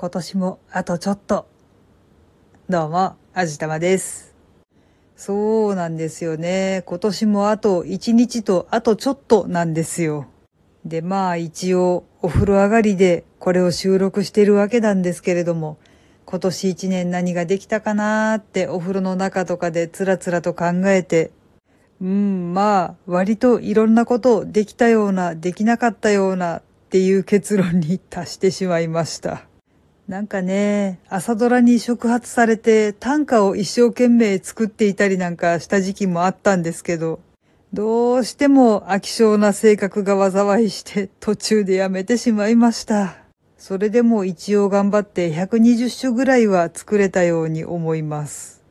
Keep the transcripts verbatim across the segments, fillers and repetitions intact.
今年もあとちょっと。どうも、あじたまです。そうなんですよね。今年もあといちにちとあとちょっとなんですよ。で、まあ一応お風呂上がりでこれを収録してるわけなんですけれども、今年いちねん何ができたかなーってお風呂の中とかでつらつらと考えて、うん、まあ割といろんなことできたような、できなかったようなっていう結論に達してしまいました。なんかね、朝ドラに触発されて短歌を一生懸命作っていたりなんかした時期もあったんですけど、どうしても飽き性な性格が災いして途中でやめてしまいました。それでも一応頑張ってひゃくにじゅっしゅぐらいは作れたように思います。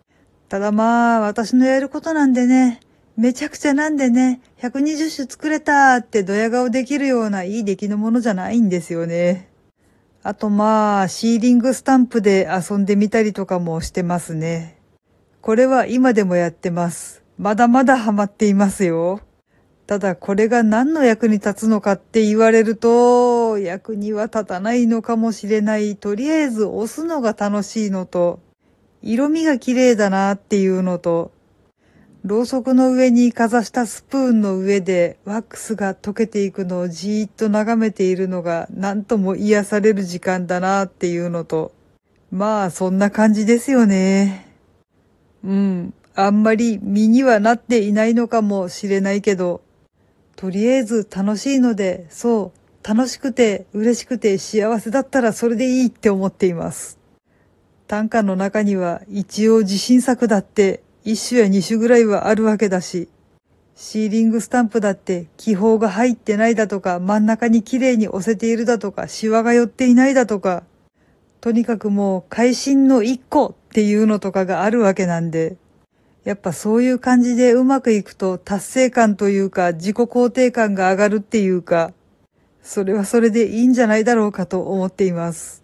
ただまあ私のやることなんでね、めちゃくちゃなんでね、ひゃくにじゅっしゅ作れたってドヤ顔できるようないい出来のものじゃないんですよね。あとまあ、シーリングスタンプで遊んでみたりとかもしてますね。これは今でもやってます。まだまだハマっていますよ。ただこれが何の役に立つのかって言われると、役には立たないのかもしれない。とりあえず押すのが楽しいのと、色味が綺麗だなっていうのと、ろうそくの上にかざしたスプーンの上でワックスが溶けていくのをじーっと眺めているのが何とも癒される時間だなっていうのと、まあそんな感じですよね。うん、あんまり身にはなっていないのかもしれないけど、とりあえず楽しいので、そう、楽しくて嬉しくて幸せだったらそれでいいって思っています。短歌の中には一応自信作だって、一種や二種ぐらいはあるわけだし、シーリングスタンプだって気泡が入ってないだとか、真ん中に綺麗に押せているだとか、シワが寄っていないだとか、とにかくもう会心の一個っていうのとかがあるわけなんで、やっぱそういう感じでうまくいくと達成感というか自己肯定感が上がるっていうか、それはそれでいいんじゃないだろうかと思っています。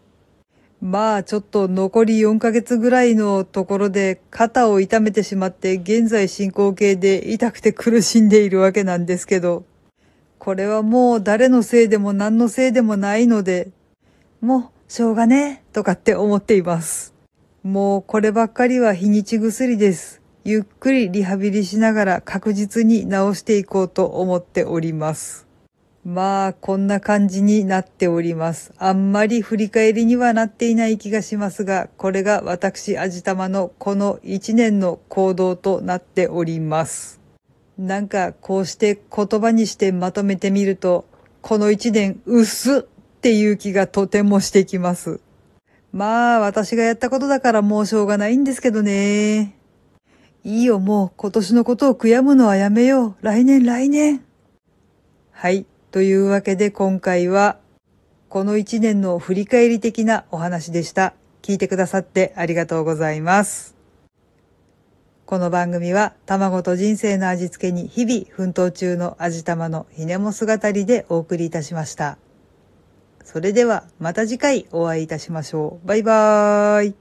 まあちょっと残りよんかげつぐらいのところで肩を痛めてしまって現在進行形で痛くて苦しんでいるわけなんですけど、これはもう誰のせいでも何のせいでもないので、もうしょうがねえとかって思っています。もうこればっかりは日にち薬です。ゆっくりリハビリしながら確実に治していこうと思っております。まあ、こんな感じになっております。あんまり振り返りにはなっていない気がしますが、これが私、あじたまのこのいちねんの行動となっております。なんか、こうして言葉にしてまとめてみると、このいちねん、うっすっていう気がとてもしてきます。まあ、私がやったことだからもうしょうがないんですけどね。いいよ、もう今年のことを悔やむのはやめよう。来年、来年。はい。というわけで今回はこのいちねんの振り返り的なお話でした。聞いてくださってありがとうございます。この番組は卵と人生の味付けに日々奮闘中の味玉のひねも姿でお送りいたしました。それではまた次回お会いいたしましょう。バイバーイ。